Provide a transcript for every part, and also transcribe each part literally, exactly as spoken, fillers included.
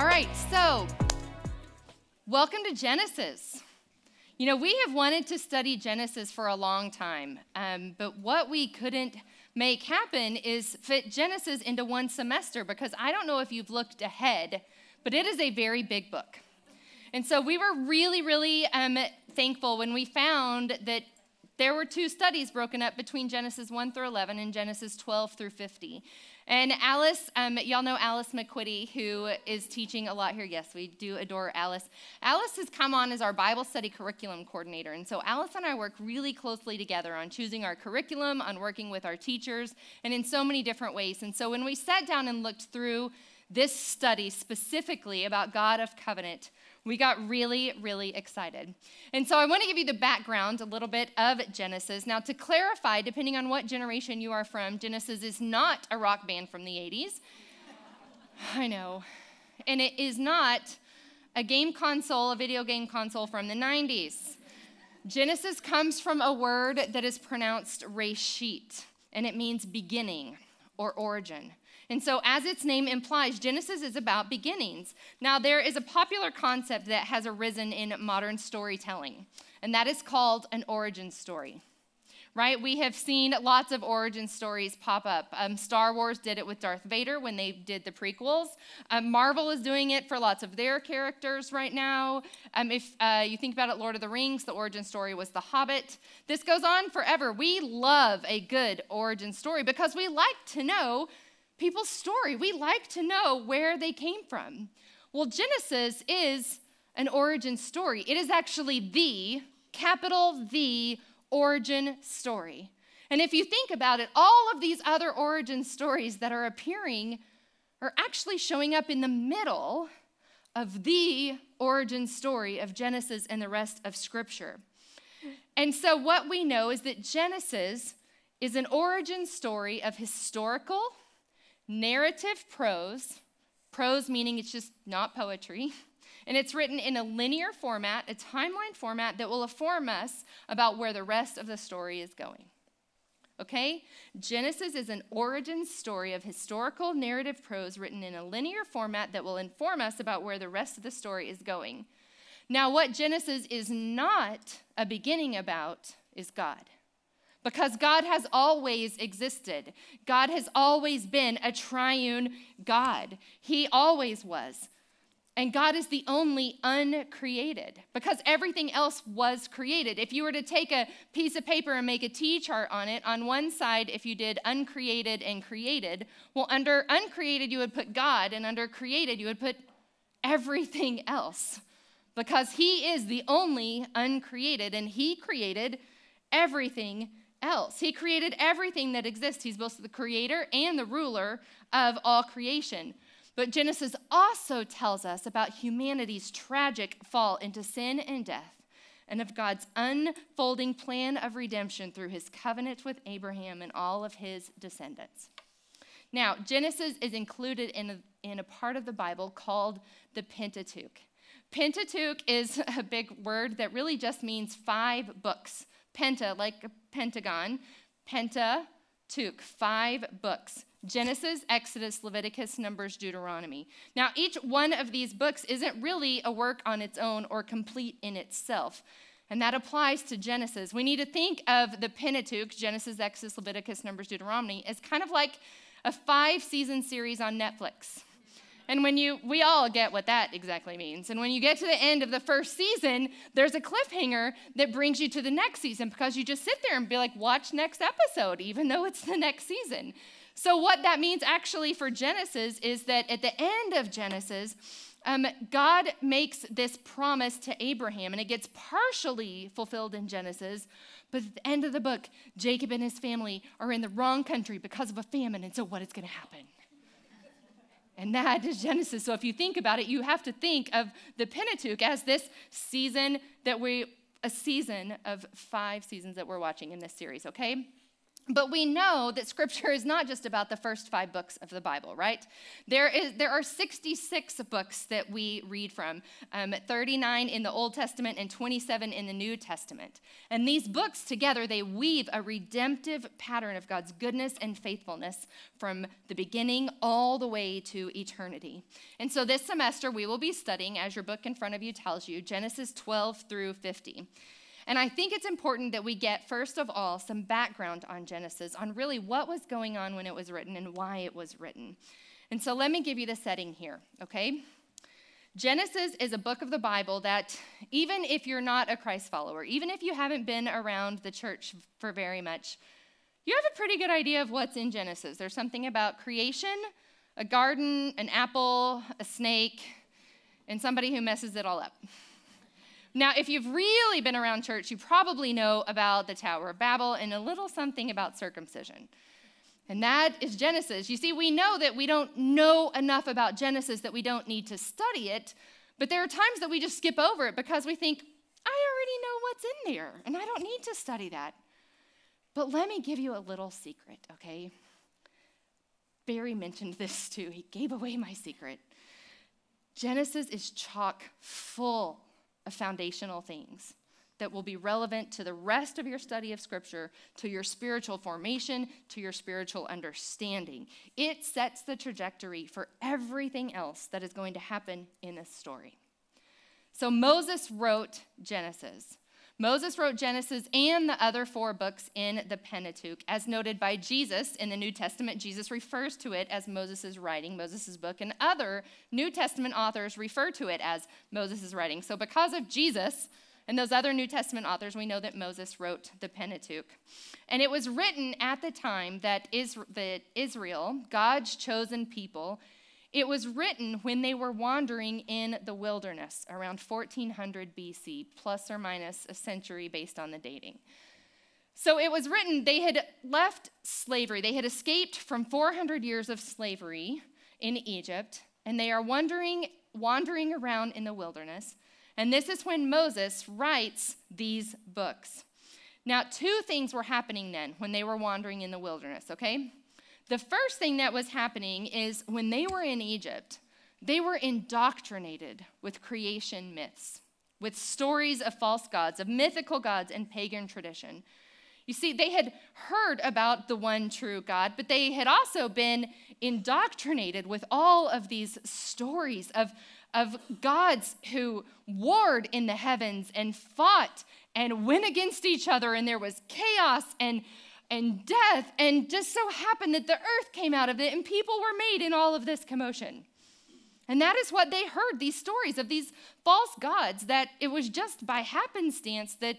All right, so welcome to Genesis. You know, we have wanted to study Genesis for a long time, um, but what we couldn't make happen is fit Genesis into one semester, because I don't know if you've looked ahead, but it is a very big book. And so we were really, really um, thankful when we found that there were two studies broken up between Genesis one through eleven and Genesis twelve through fifty. And Alice, um, y'all know Alice McQuitty, who is teaching a lot here. Yes, we do adore Alice. Alice has come on as our Bible study curriculum coordinator. And so Alice and I work really closely together on choosing our curriculum, on working with our teachers, and in so many different ways. And so when we sat down and looked through this study specifically about God of Covenant, we got really, really excited. And so I want to give you the background a little bit of Genesis. Now, to clarify, depending on what generation you are from, Genesis is not a rock band from the eighties. I know. And it is not a game console, a video game console from the nineties. Genesis comes from a word that is pronounced Reshit, and it means beginning or origin. And so, as its name implies, Genesis is about beginnings. Now, there is a popular concept that has arisen in modern storytelling, and that is called an origin story, right? We have seen lots of origin stories pop up. Um, Star Wars did it with Darth Vader when they did the prequels. Um, Marvel is doing it for lots of their characters right now. Um, if uh, you think about it, Lord of the Rings, the origin story was The Hobbit. This goes on forever. We love a good origin story because we like to know people's story. We like to know where they came from. Well, Genesis is an origin story. It is actually the, capital the, origin story. And if you think about it, all of these other origin stories that are appearing are actually showing up in the middle of the origin story of Genesis and the rest of Scripture. And so what we know is that Genesis is an origin story of historical narrative prose, prose meaning it's just not poetry, and it's written in a linear format, a timeline format that will inform us about where the rest of the story is going. Okay? Genesis is an origin story of historical narrative prose written in a linear format that will inform us about where the rest of the story is going. Now, what Genesis is not a beginning about is God. Because God has always existed. God has always been a triune God. He always was. And God is the only uncreated, because everything else was created. If you were to take a piece of paper and make a T-chart on it, on one side, if you did uncreated and created, well, under uncreated, you would put God, and under created, you would put everything else, because he is the only uncreated, and he created everything else. He created everything that exists. He's both the creator and the ruler of all creation. But Genesis also tells us about humanity's tragic fall into sin and death, and of God's unfolding plan of redemption through his covenant with Abraham and all of his descendants. Now, Genesis is included in a, in a part of the Bible called the Pentateuch. Pentateuch is a big word that really just means five books. Penta, like a pentagon, Pentateuch, five books. Genesis, Exodus, Leviticus, Numbers, Deuteronomy. Now, each one of these books isn't really a work on its own or complete in itself, and that applies to Genesis. We need to think of the Pentateuch, Genesis, Exodus, Leviticus, Numbers, Deuteronomy, as kind of like a five-season series on Netflix. And when you, we all get what that exactly means. And when you get to the end of the first season, there's a cliffhanger that brings you to the next season, because you just sit there and be like, watch next episode, even though it's the next season. So what that means actually for Genesis is that at the end of Genesis, um, God makes this promise to Abraham, and it gets partially fulfilled in Genesis. But at the end of the book, Jacob and his family are in the wrong country because of a famine, and so what is going to happen? And that is Genesis. So if you think about it, you have to think of the Pentateuch as this season that we, a season of five seasons that we're watching in this series, okay? But we know that Scripture is not just about the first five books of the Bible, right? There is there are sixty-six books that we read from, um, thirty-nine in the Old Testament and twenty-seven in the New Testament. And these books together, they weave a redemptive pattern of God's goodness and faithfulness from the beginning all the way to eternity. And so this semester we will be studying, as your book in front of you tells you, Genesis twelve through fifty. And I think it's important that we get, first of all, some background on Genesis, on really what was going on when it was written and why it was written. And so let me give you the setting here, okay? Genesis is a book of the Bible that, even if you're not a Christ follower, even if you haven't been around the church for very much, you have a pretty good idea of what's in Genesis. There's something about creation, a garden, an apple, a snake, and somebody who messes it all up. Now, if you've really been around church, you probably know about the Tower of Babel and a little something about circumcision. And that is Genesis. You see, we know that we don't know enough about Genesis that we don't need to study it, but there are times that we just skip over it because we think, I already know what's in there, and I don't need to study that. But let me give you a little secret, okay? Barry mentioned this too. He gave away my secret. Genesis is chock full of foundational things that will be relevant to the rest of your study of Scripture, to your spiritual formation, to your spiritual understanding. It sets the trajectory for everything else that is going to happen in this story. So Moses wrote Genesis. Moses wrote Genesis and the other four books in the Pentateuch. As noted by Jesus in the New Testament, Jesus refers to it as Moses' writing, Moses' book, and other New Testament authors refer to it as Moses' writing. So because of Jesus and those other New Testament authors, we know that Moses wrote the Pentateuch. And it was written at the time that Israel, God's chosen people, it was written when they were wandering in the wilderness around fourteen hundred B C, plus or minus a century based on the dating. So it was written, they had left slavery. They had escaped from four hundred years of slavery in Egypt, and they are wandering, wandering around in the wilderness. And this is when Moses writes these books. Now, two things were happening then when they were wandering in the wilderness, okay? The first thing that was happening is when they were in Egypt, they were indoctrinated with creation myths, with stories of false gods, of mythical gods and pagan tradition. You see, they had heard about the one true God, but they had also been indoctrinated with all of these stories of, of gods who warred in the heavens and fought and went against each other, and there was chaos and and death, and just so happened that the earth came out of it, and people were made in all of this commotion. And that is what they heard, these stories of these false gods, that it was just by happenstance that,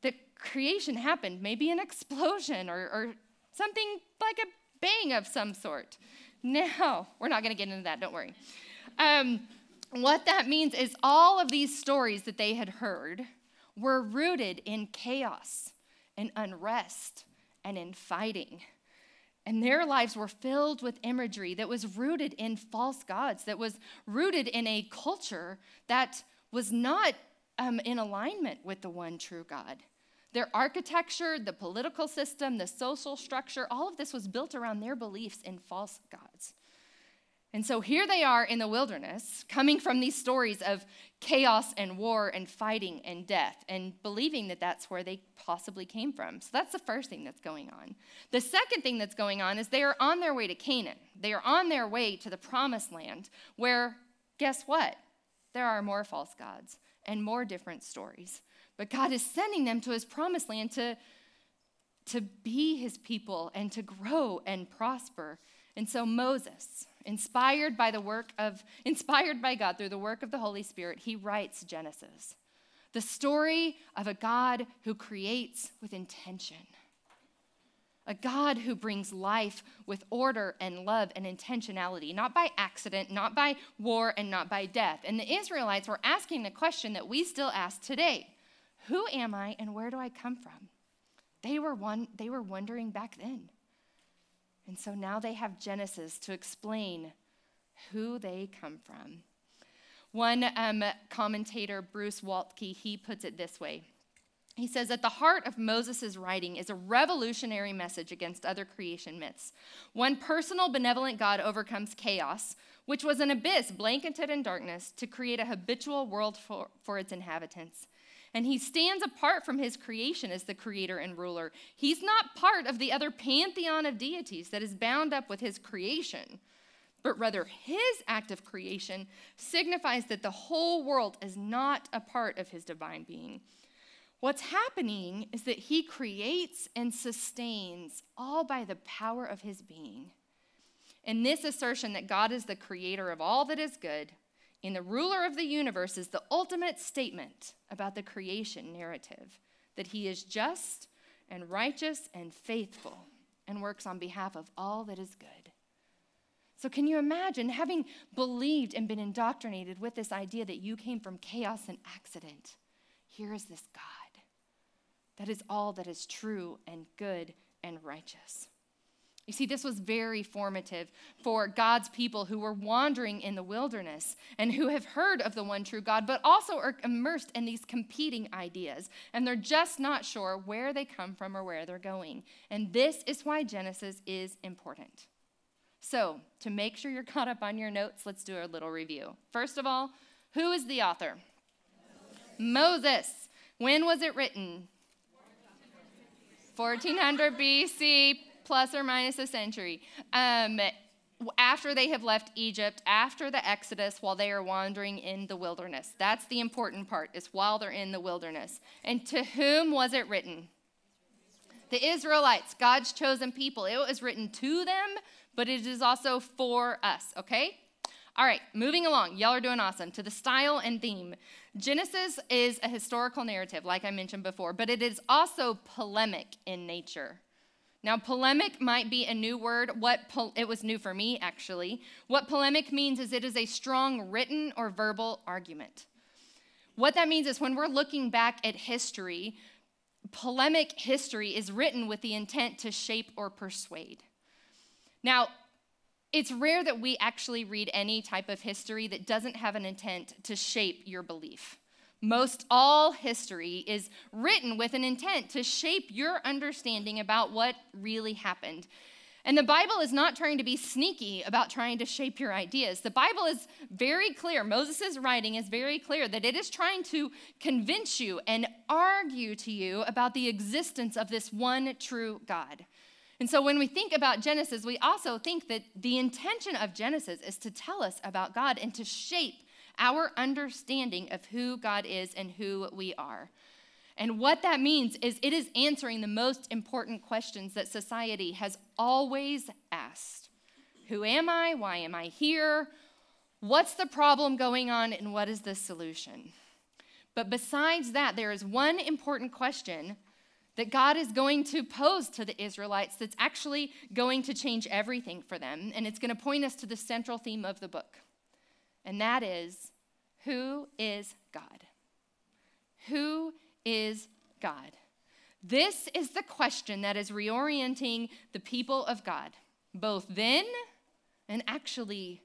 that creation happened, maybe an explosion or, or something like a bang of some sort. Now, we're not going to get into that, don't worry. Um, what that means is all of these stories that they had heard were rooted in chaos and unrest and in fighting. And their lives were filled with imagery that was rooted in false gods, that was rooted in a culture that was not um, in alignment with the one true God. Their architecture, the political system, the social structure, all of this was built around their beliefs in false gods. And so here they are in the wilderness, coming from these stories of chaos and war and fighting and death, and believing that that's where they possibly came from. So that's the first thing that's going on. The second thing that's going on is they are on their way to Canaan. They are on their way to the promised land where, guess what? There are more false gods and more different stories. But God is sending them to his promised land to, to be his people and to grow and prosper. And so Moses, inspired by the work of, inspired by God through the work of the Holy Spirit, he writes Genesis, the story of a God who creates with intention, a God who brings life with order and love and intentionality, not by accident, not by war, and not by death. And the Israelites were asking the question that we still ask today: who am I and where do I come from? They were one, they were wondering back then. And so now they have Genesis to explain who they come from. One um, commentator, Bruce Waltke, he puts it this way. He says, at the heart of Moses' writing is a revolutionary message against other creation myths. One personal, benevolent God overcomes chaos, which was an abyss blanketed in darkness, to create a habitual world for, for its inhabitants. And he stands apart from his creation as the creator and ruler. He's not part of the other pantheon of deities that is bound up with his creation, but rather his act of creation signifies that the whole world is not a part of his divine being. What's happening is that he creates and sustains all by the power of his being. And this assertion that God is the creator of all that is good and the ruler of the universe is the ultimate statement about the creation narrative, that he is just and righteous and faithful and works on behalf of all that is good. So can you imagine having believed and been indoctrinated with this idea that you came from chaos and accident? Here is this God that is all that is true and good and righteous. You see, this was very formative for God's people who were wandering in the wilderness and who have heard of the one true God, but also are immersed in these competing ideas, and they're just not sure where they come from or where they're going. And this is why Genesis is important. So, to make sure you're caught up on your notes, let's do a little review. First of all, who is the author? Moses. Moses. When was it written? fourteen hundred B C Plus or minus a century, um, after they have left Egypt, after the Exodus, while they are wandering in the wilderness. That's the important part, is while they're in the wilderness. And to whom was it written? The Israelites, God's chosen people. It was written to them, but it is also for us, okay? All right, moving along. Y'all are doing awesome. To the style and theme. Genesis is a historical narrative, like I mentioned before, but it is also polemic in nature. Now, polemic might be a new word. What it was new for me, actually. What polemic means is it is a strong written or verbal argument. What that means is when we're looking back at history, polemic history is written with the intent to shape or persuade. Now, it's rare that we actually read any type of history that doesn't have an intent to shape your belief. Most all history is written with an intent to shape your understanding about what really happened. And the Bible is not trying to be sneaky about trying to shape your ideas. The Bible is very clear. Moses' writing is very clear that it is trying to convince you and argue to you about the existence of this one true God. And so when we think about Genesis, we also think that the intention of Genesis is to tell us about God and to shape our understanding of who God is and who we are. And what that means is it is answering the most important questions that society has always asked. Who am I? Why am I here? What's the problem going on, and what is the solution? But besides that, there is one important question that God is going to pose to the Israelites that's actually going to change everything for them, and it's going to point us to the central theme of the book. And that is, who is God? Who is God? This is the question that is reorienting the people of God, both then and actually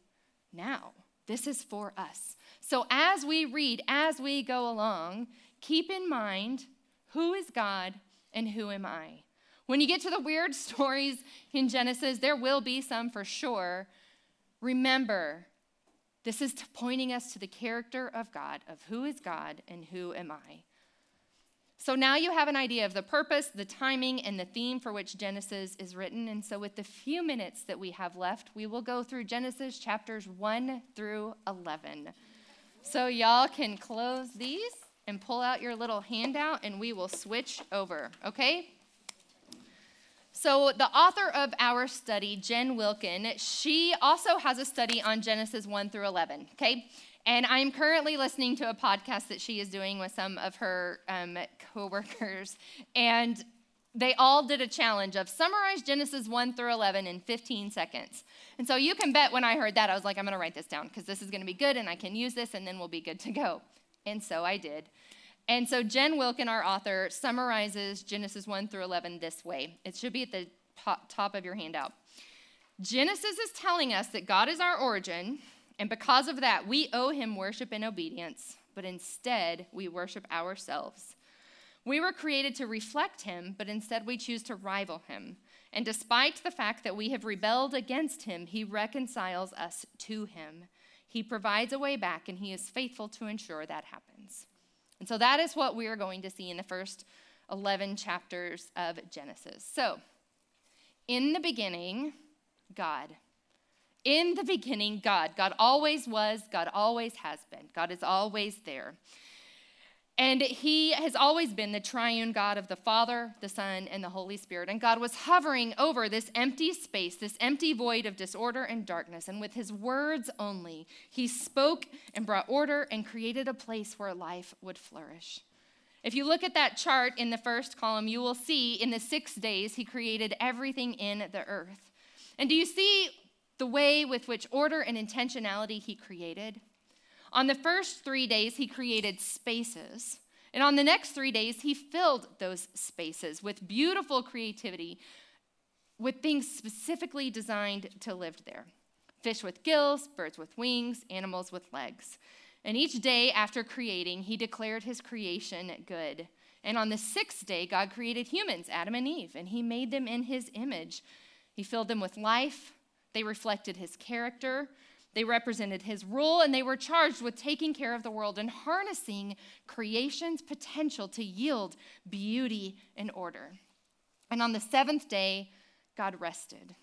now. This is for us. So as we read, as we go along, keep in mind, who is God and who am I? When you get to the weird stories in Genesis, there will be some for sure. Remember, this is pointing us to the character of God, of who is God and who am I. So now you have an idea of the purpose, the timing, and the theme for which Genesis is written. And so with the few minutes that we have left, we will go through Genesis chapters one through eleven. So y'all can close these and pull out your little handout, and we will switch over, okay? So the author of our study, Jen Wilkin, she also has a study on Genesis one through eleven, okay? And I'm currently listening to a podcast that she is doing with some of her um, coworkers, and they all did a challenge of summarize Genesis one through eleven in fifteen seconds. And so you can bet when I heard that, I was like, I'm going to write this down because this is going to be good, and I can use this, and then we'll be good to go. And so I did. And so Jen Wilkin, our author, summarizes Genesis one through eleven this way. It should be at the top of your handout. Genesis is telling us that God is our origin, and because of that, we owe him worship and obedience, but instead, we worship ourselves. We were created to reflect him, but instead we choose to rival him. And despite the fact that we have rebelled against him, he reconciles us to him. He provides a way back, and he is faithful to ensure that happens. And so that is what we are going to see in the first eleven chapters of Genesis. So, in the beginning, God. In the beginning, God. God always was. God always has been. God is always there. And he has always been the triune God of the Father, the Son, and the Holy Spirit. And God was hovering over this empty space, this empty void of disorder and darkness. And with his words only, he spoke and brought order and created a place where life would flourish. If you look at that chart in the first column, you will see in the six days he created everything in the earth. And do you see the way with which order and intentionality he created? On the first three days, he created spaces. And on the next three days, he filled those spaces with beautiful creativity, with things specifically designed to live there. Fish with gills, birds with wings, animals with legs. And each day after creating, he declared his creation good. And on the sixth day, God created humans, Adam and Eve, and he made them in his image. He filled them with life. They reflected his character. They represented his rule, and they were charged with taking care of the world and harnessing creation's potential to yield beauty and order. And on the seventh day, God rested.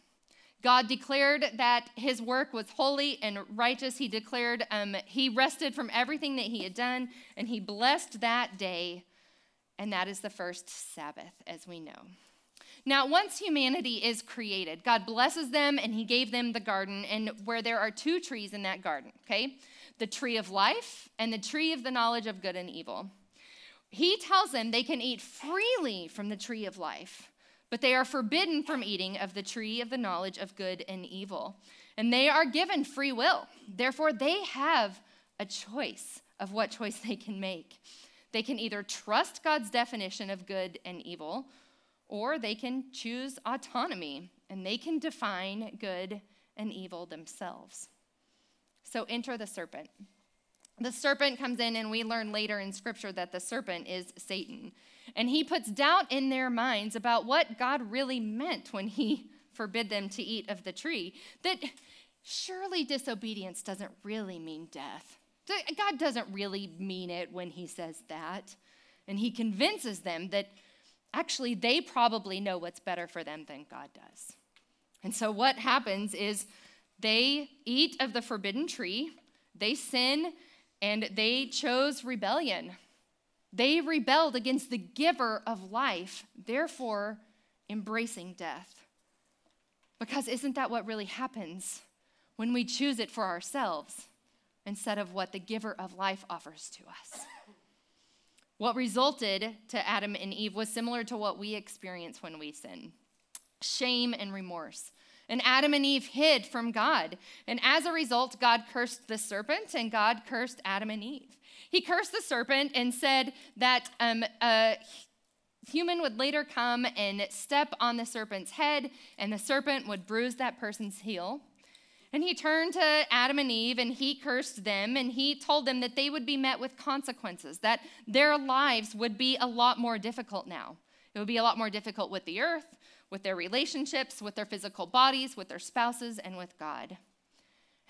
God declared that his work was holy and righteous. He declared um, he rested from everything that he had done, and he blessed that day, and that is the first Sabbath, as we know. Now, once humanity is created, God blesses them, and he gave them the garden, and where there are two trees in that garden, okay? The tree of life and the tree of the knowledge of good and evil. He tells them they can eat freely from the tree of life, but they are forbidden from eating of the tree of the knowledge of good and evil. And they are given free will. Therefore, they have a choice of what choice they can make. They can either trust God's definition of good and evil, or they can choose autonomy, and they can define good and evil themselves. So enter the serpent. The serpent comes in, and we learn later in Scripture that the serpent is Satan. And he puts doubt in their minds about what God really meant when he forbid them to eat of the tree, that surely disobedience doesn't really mean death. God doesn't really mean it when he says that. And he convinces them that actually, they probably know what's better for them than God does. And so what happens is they eat of the forbidden tree, they sin, and they chose rebellion. They rebelled against the giver of life, therefore embracing death. Because isn't that what really happens when we choose it for ourselves instead of what the giver of life offers to us? What resulted to Adam and Eve was similar to what we experience when we sin. Shame and remorse. And Adam and Eve hid from God. And as a result, God cursed the serpent, and God cursed Adam and Eve. He cursed the serpent and said that um, a human would later come and step on the serpent's head, and the serpent would bruise that person's heel. And he turned to Adam and Eve, and he cursed them, and he told them that they would be met with consequences, that their lives would be a lot more difficult now. It would be a lot more difficult with the earth, with their relationships, with their physical bodies, with their spouses, and with God.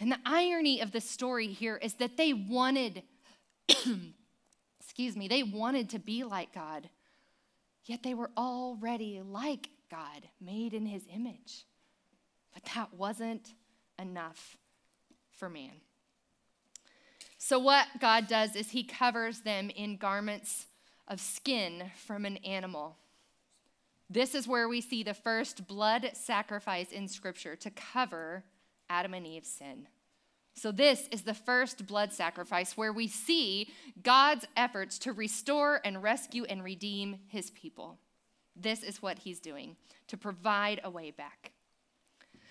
And the irony of the story here is that they wanted, excuse me, they wanted to be like God, yet they were already like God, made in his image. But that wasn't enough for man. So what God does is he covers them in garments of skin from an animal. This is where we see the first blood sacrifice in Scripture to cover Adam and Eve's sin. So this is the first blood sacrifice where we see God's efforts to restore and rescue and redeem his people. This is what he's doing, to provide a way back.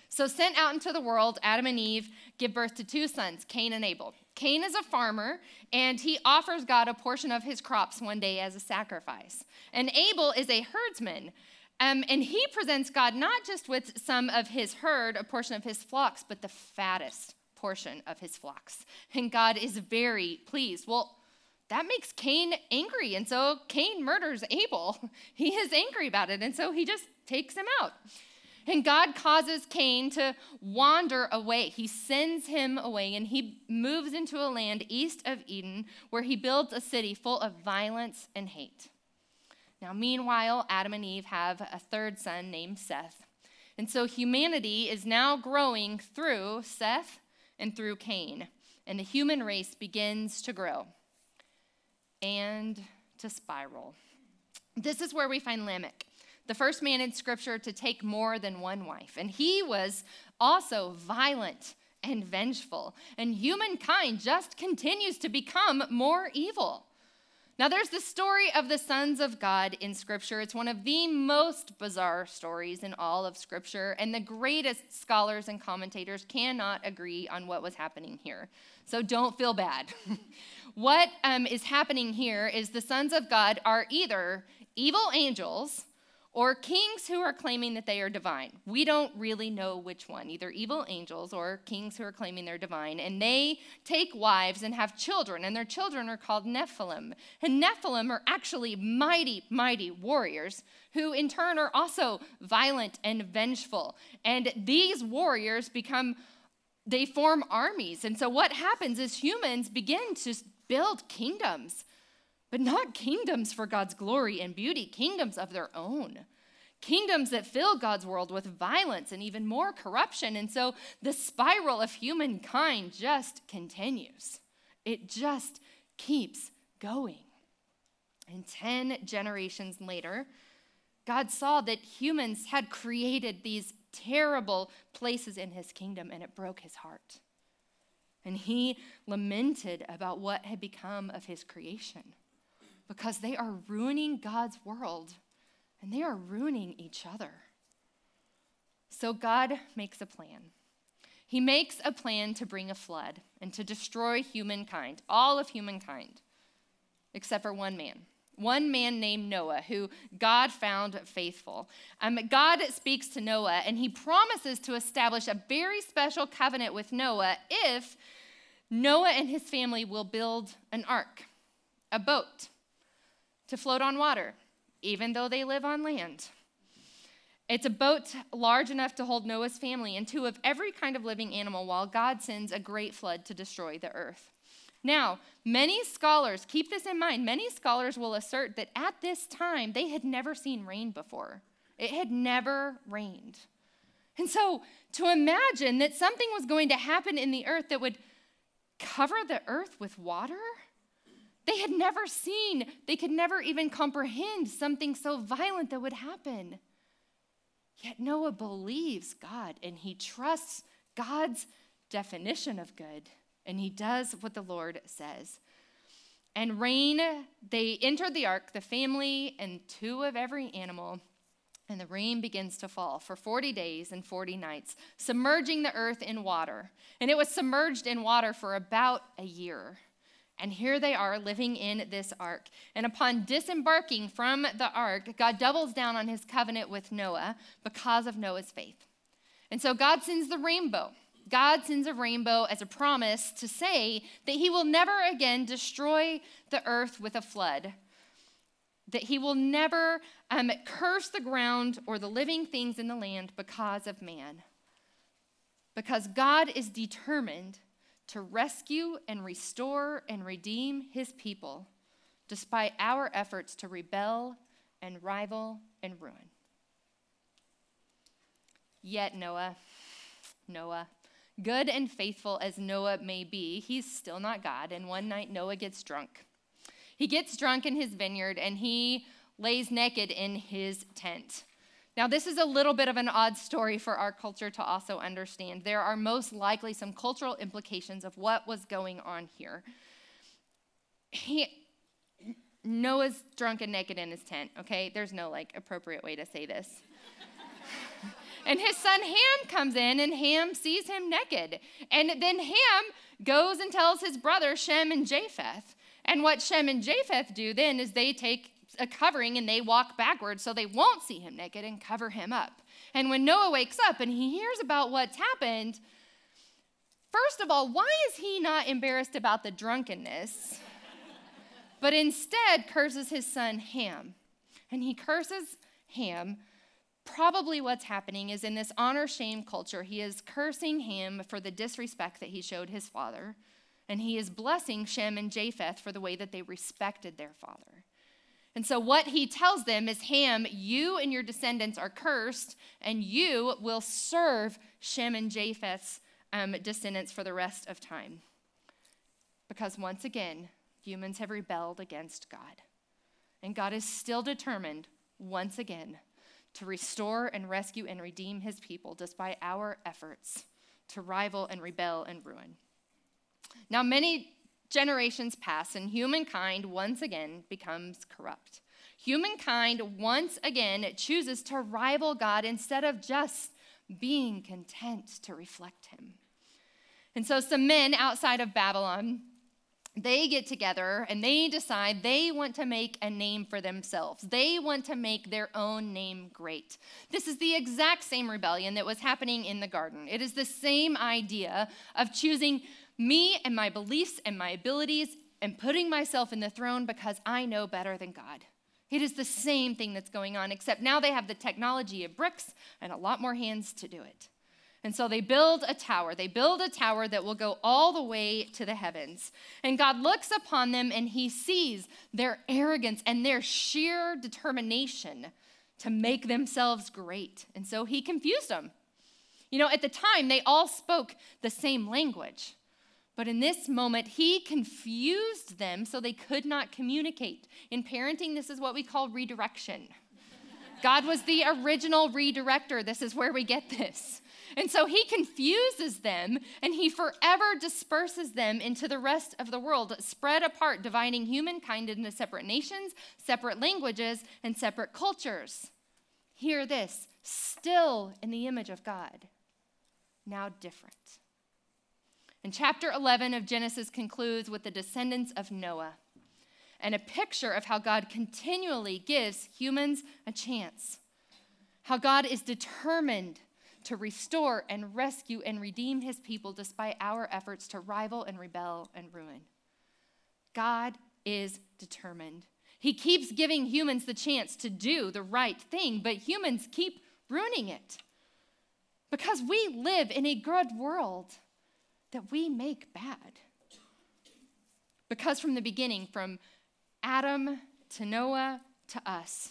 So sent out into the world, Adam and Eve give birth to two sons, Cain and Abel. Cain is a farmer, and he offers God a portion of his crops one day as a sacrifice. And Abel is a herdsman, um, and he presents God not just with some of his herd, a portion of his flocks, but the fattest portion of his flocks. And God is very pleased. Well, that makes Cain angry, and so Cain murders Abel. He is angry about it, and so he just takes him out. And God causes Cain to wander away. He sends him away, and he moves into a land east of Eden where he builds a city full of violence and hate. Now, meanwhile, Adam and Eve have a third son named Seth. And so humanity is now growing through Seth and through Cain, and the human race begins to grow and to spiral. This is where we find Lamech, the first man in Scripture to take more than one wife. And he was also violent and vengeful. And humankind just continues to become more evil. Now, there's the story of the sons of God in Scripture. It's one of the most bizarre stories in all of Scripture, and the greatest scholars and commentators cannot agree on what was happening here. So don't feel bad. What um, is happening here is the sons of God are either evil angels or kings who are claiming that they are divine. We don't really know which one, either evil angels or kings who are claiming they're divine. And they take wives and have children, and their children are called Nephilim. And Nephilim are actually mighty, mighty warriors who in turn are also violent and vengeful. And these warriors become, they form armies. And so what happens is humans begin to build kingdoms. But not kingdoms for God's glory and beauty, kingdoms of their own. Kingdoms that fill God's world with violence and even more corruption. And so the spiral of humankind just continues. It just keeps going. And ten generations later, God saw that humans had created these terrible places in his kingdom, and it broke his heart. And he lamented about what had become of his creation, because they are ruining God's world, and they are ruining each other. So God makes a plan. He makes a plan to bring a flood and to destroy humankind, all of humankind, except for one man. One man named Noah, who God found faithful. Um, God speaks to Noah, and he promises to establish a very special covenant with Noah if Noah and his family will build an ark, a boat, to float on water, even though they live on land. It's a boat large enough to hold Noah's family and two of every kind of living animal while God sends a great flood to destroy the earth. Now, many scholars, keep this in mind, many scholars will assert that at this time they had never seen rain before. It had never rained. And so to imagine that something was going to happen in the earth that would cover the earth with water, they had never seen, they could never even comprehend something so violent that would happen. Yet Noah believes God, and he trusts God's definition of good, and he does what the Lord says. And rain, they entered the ark, the family and two of every animal, and the rain begins to fall for forty days and forty nights, submerging the earth in water. And it was submerged in water for about a year. And here they are living in this ark. And upon disembarking from the ark, God doubles down on his covenant with Noah because of Noah's faith. And so God sends the rainbow. God sends a rainbow as a promise to say that he will never again destroy the earth with a flood, that he will never um, curse the ground or the living things in the land because of man, because God is determined to rescue and restore and redeem his people despite our efforts to rebel and rival and ruin. Yet Noah, Noah, good and faithful as Noah may be, he's still not God. And one night Noah gets drunk. He gets drunk in his vineyard, and he lays naked in his tent. Now, this is a little bit of an odd story for our culture to also understand. There are most likely some cultural implications of what was going on here. He, Noah's drunk and naked in his tent, okay? There's no, like, appropriate way to say this. And his son Ham comes in, and Ham sees him naked. And then Ham goes and tells his brother Shem and Japheth. And what Shem and Japheth do then is they take a covering and they walk backwards so they won't see him naked and cover him up. And when Noah wakes up and he hears about what's happened, first of all, why is he not embarrassed about the drunkenness? but instead curses his son Ham. And he curses Ham. Probably what's happening is in this honor-shame culture, he is cursing Ham for the disrespect that he showed his father, and he is blessing Shem and Japheth for the way that they respected their father. And so what he tells them is, Ham, you and your descendants are cursed, and you will serve Shem and Japheth's um, descendants for the rest of time. Because once again, humans have rebelled against God. And God is still determined, once again, to restore and rescue and redeem his people despite our efforts to rival and rebel and ruin. Now, many generations pass, and humankind once again becomes corrupt. Humankind once again chooses to rival God instead of just being content to reflect him. And so some men outside of Babylon, they get together and they decide they want to make a name for themselves. They want to make their own name great. This is the exact same rebellion that was happening in the garden. It is the same idea of choosing me and my beliefs and my abilities and putting myself in the throne because I know better than God. It is the same thing that's going on, except now they have the technology of bricks and a lot more hands to do it. And so they build a tower. They build a tower that will go all the way to the heavens. And God looks upon them and he sees their arrogance and their sheer determination to make themselves great. And so he confused them. You know, at the time, they all spoke the same language. But in this moment, he confused them so they could not communicate. In parenting, this is what we call redirection. God was the original redirector. This is where we get this. And so he confuses them, and he forever disperses them into the rest of the world, spread apart, dividing humankind into separate nations, separate languages, and separate cultures. Hear this, still in the image of God, now different. And chapter eleven of Genesis concludes with the descendants of Noah, and a picture of how God continually gives humans a chance, how God is determined to restore and rescue and redeem his people despite our efforts to rival and rebel and ruin. God is determined. He keeps giving humans the chance to do the right thing, but humans keep ruining it because we live in a good world that we make bad. Because from the beginning, from Adam to Noah to us,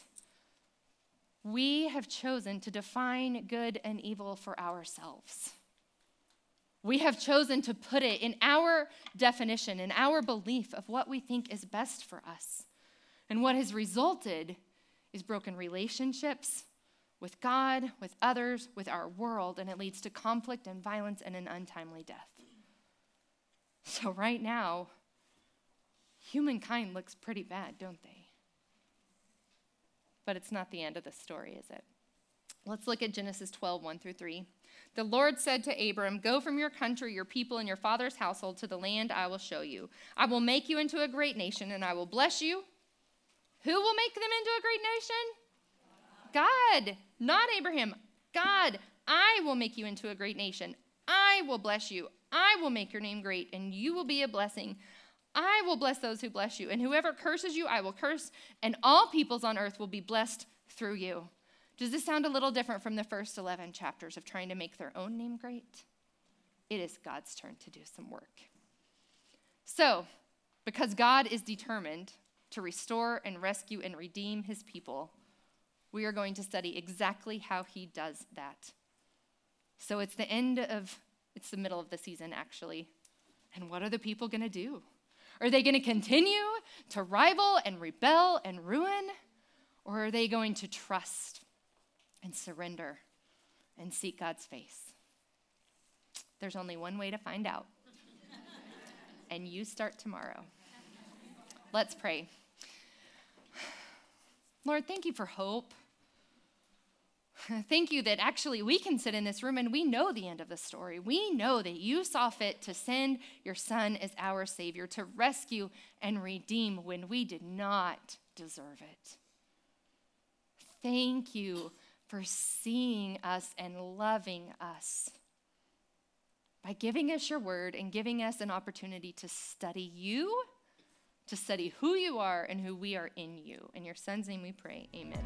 we have chosen to define good and evil for ourselves. We have chosen to put it in our definition, in our belief of what we think is best for us. And what has resulted is broken relationships with God, with others, with our world, and it leads to conflict and violence and an untimely death. So right now, humankind looks pretty bad, don't they? But it's not the end of the story, is it? Let's look at Genesis twelve, one through three. The Lord said to Abram, "Go from your country, your people, and your father's household to the land I will show you. I will make you into a great nation, and I will bless you." Who will make them into a great nation? God, not Abraham. God, I will make you into a great nation. I will bless you. I will make your name great, and you will be a blessing. I will bless those who bless you, and whoever curses you, I will curse, and all peoples on earth will be blessed through you. Does this sound a little different from the first eleven chapters of trying to make their own name great? It is God's turn to do some work. So, because God is determined to restore and rescue and redeem his people, we are going to study exactly how he does that. So it's the end of, it's the middle of the season, actually. And what are the people going to do? Are they going to continue to rival and rebel and ruin? Or are they going to trust and surrender and seek God's face? There's only one way to find out. And you start tomorrow. Let's pray. Lord, thank you for hope. Thank you that actually we can sit in this room and we know the end of the story. We know that you saw fit to send your son as our savior to rescue and redeem when we did not deserve it. Thank you for seeing us and loving us by giving us your word and giving us an opportunity to study you, to study who you are and who we are in you. In your son's name we pray, amen.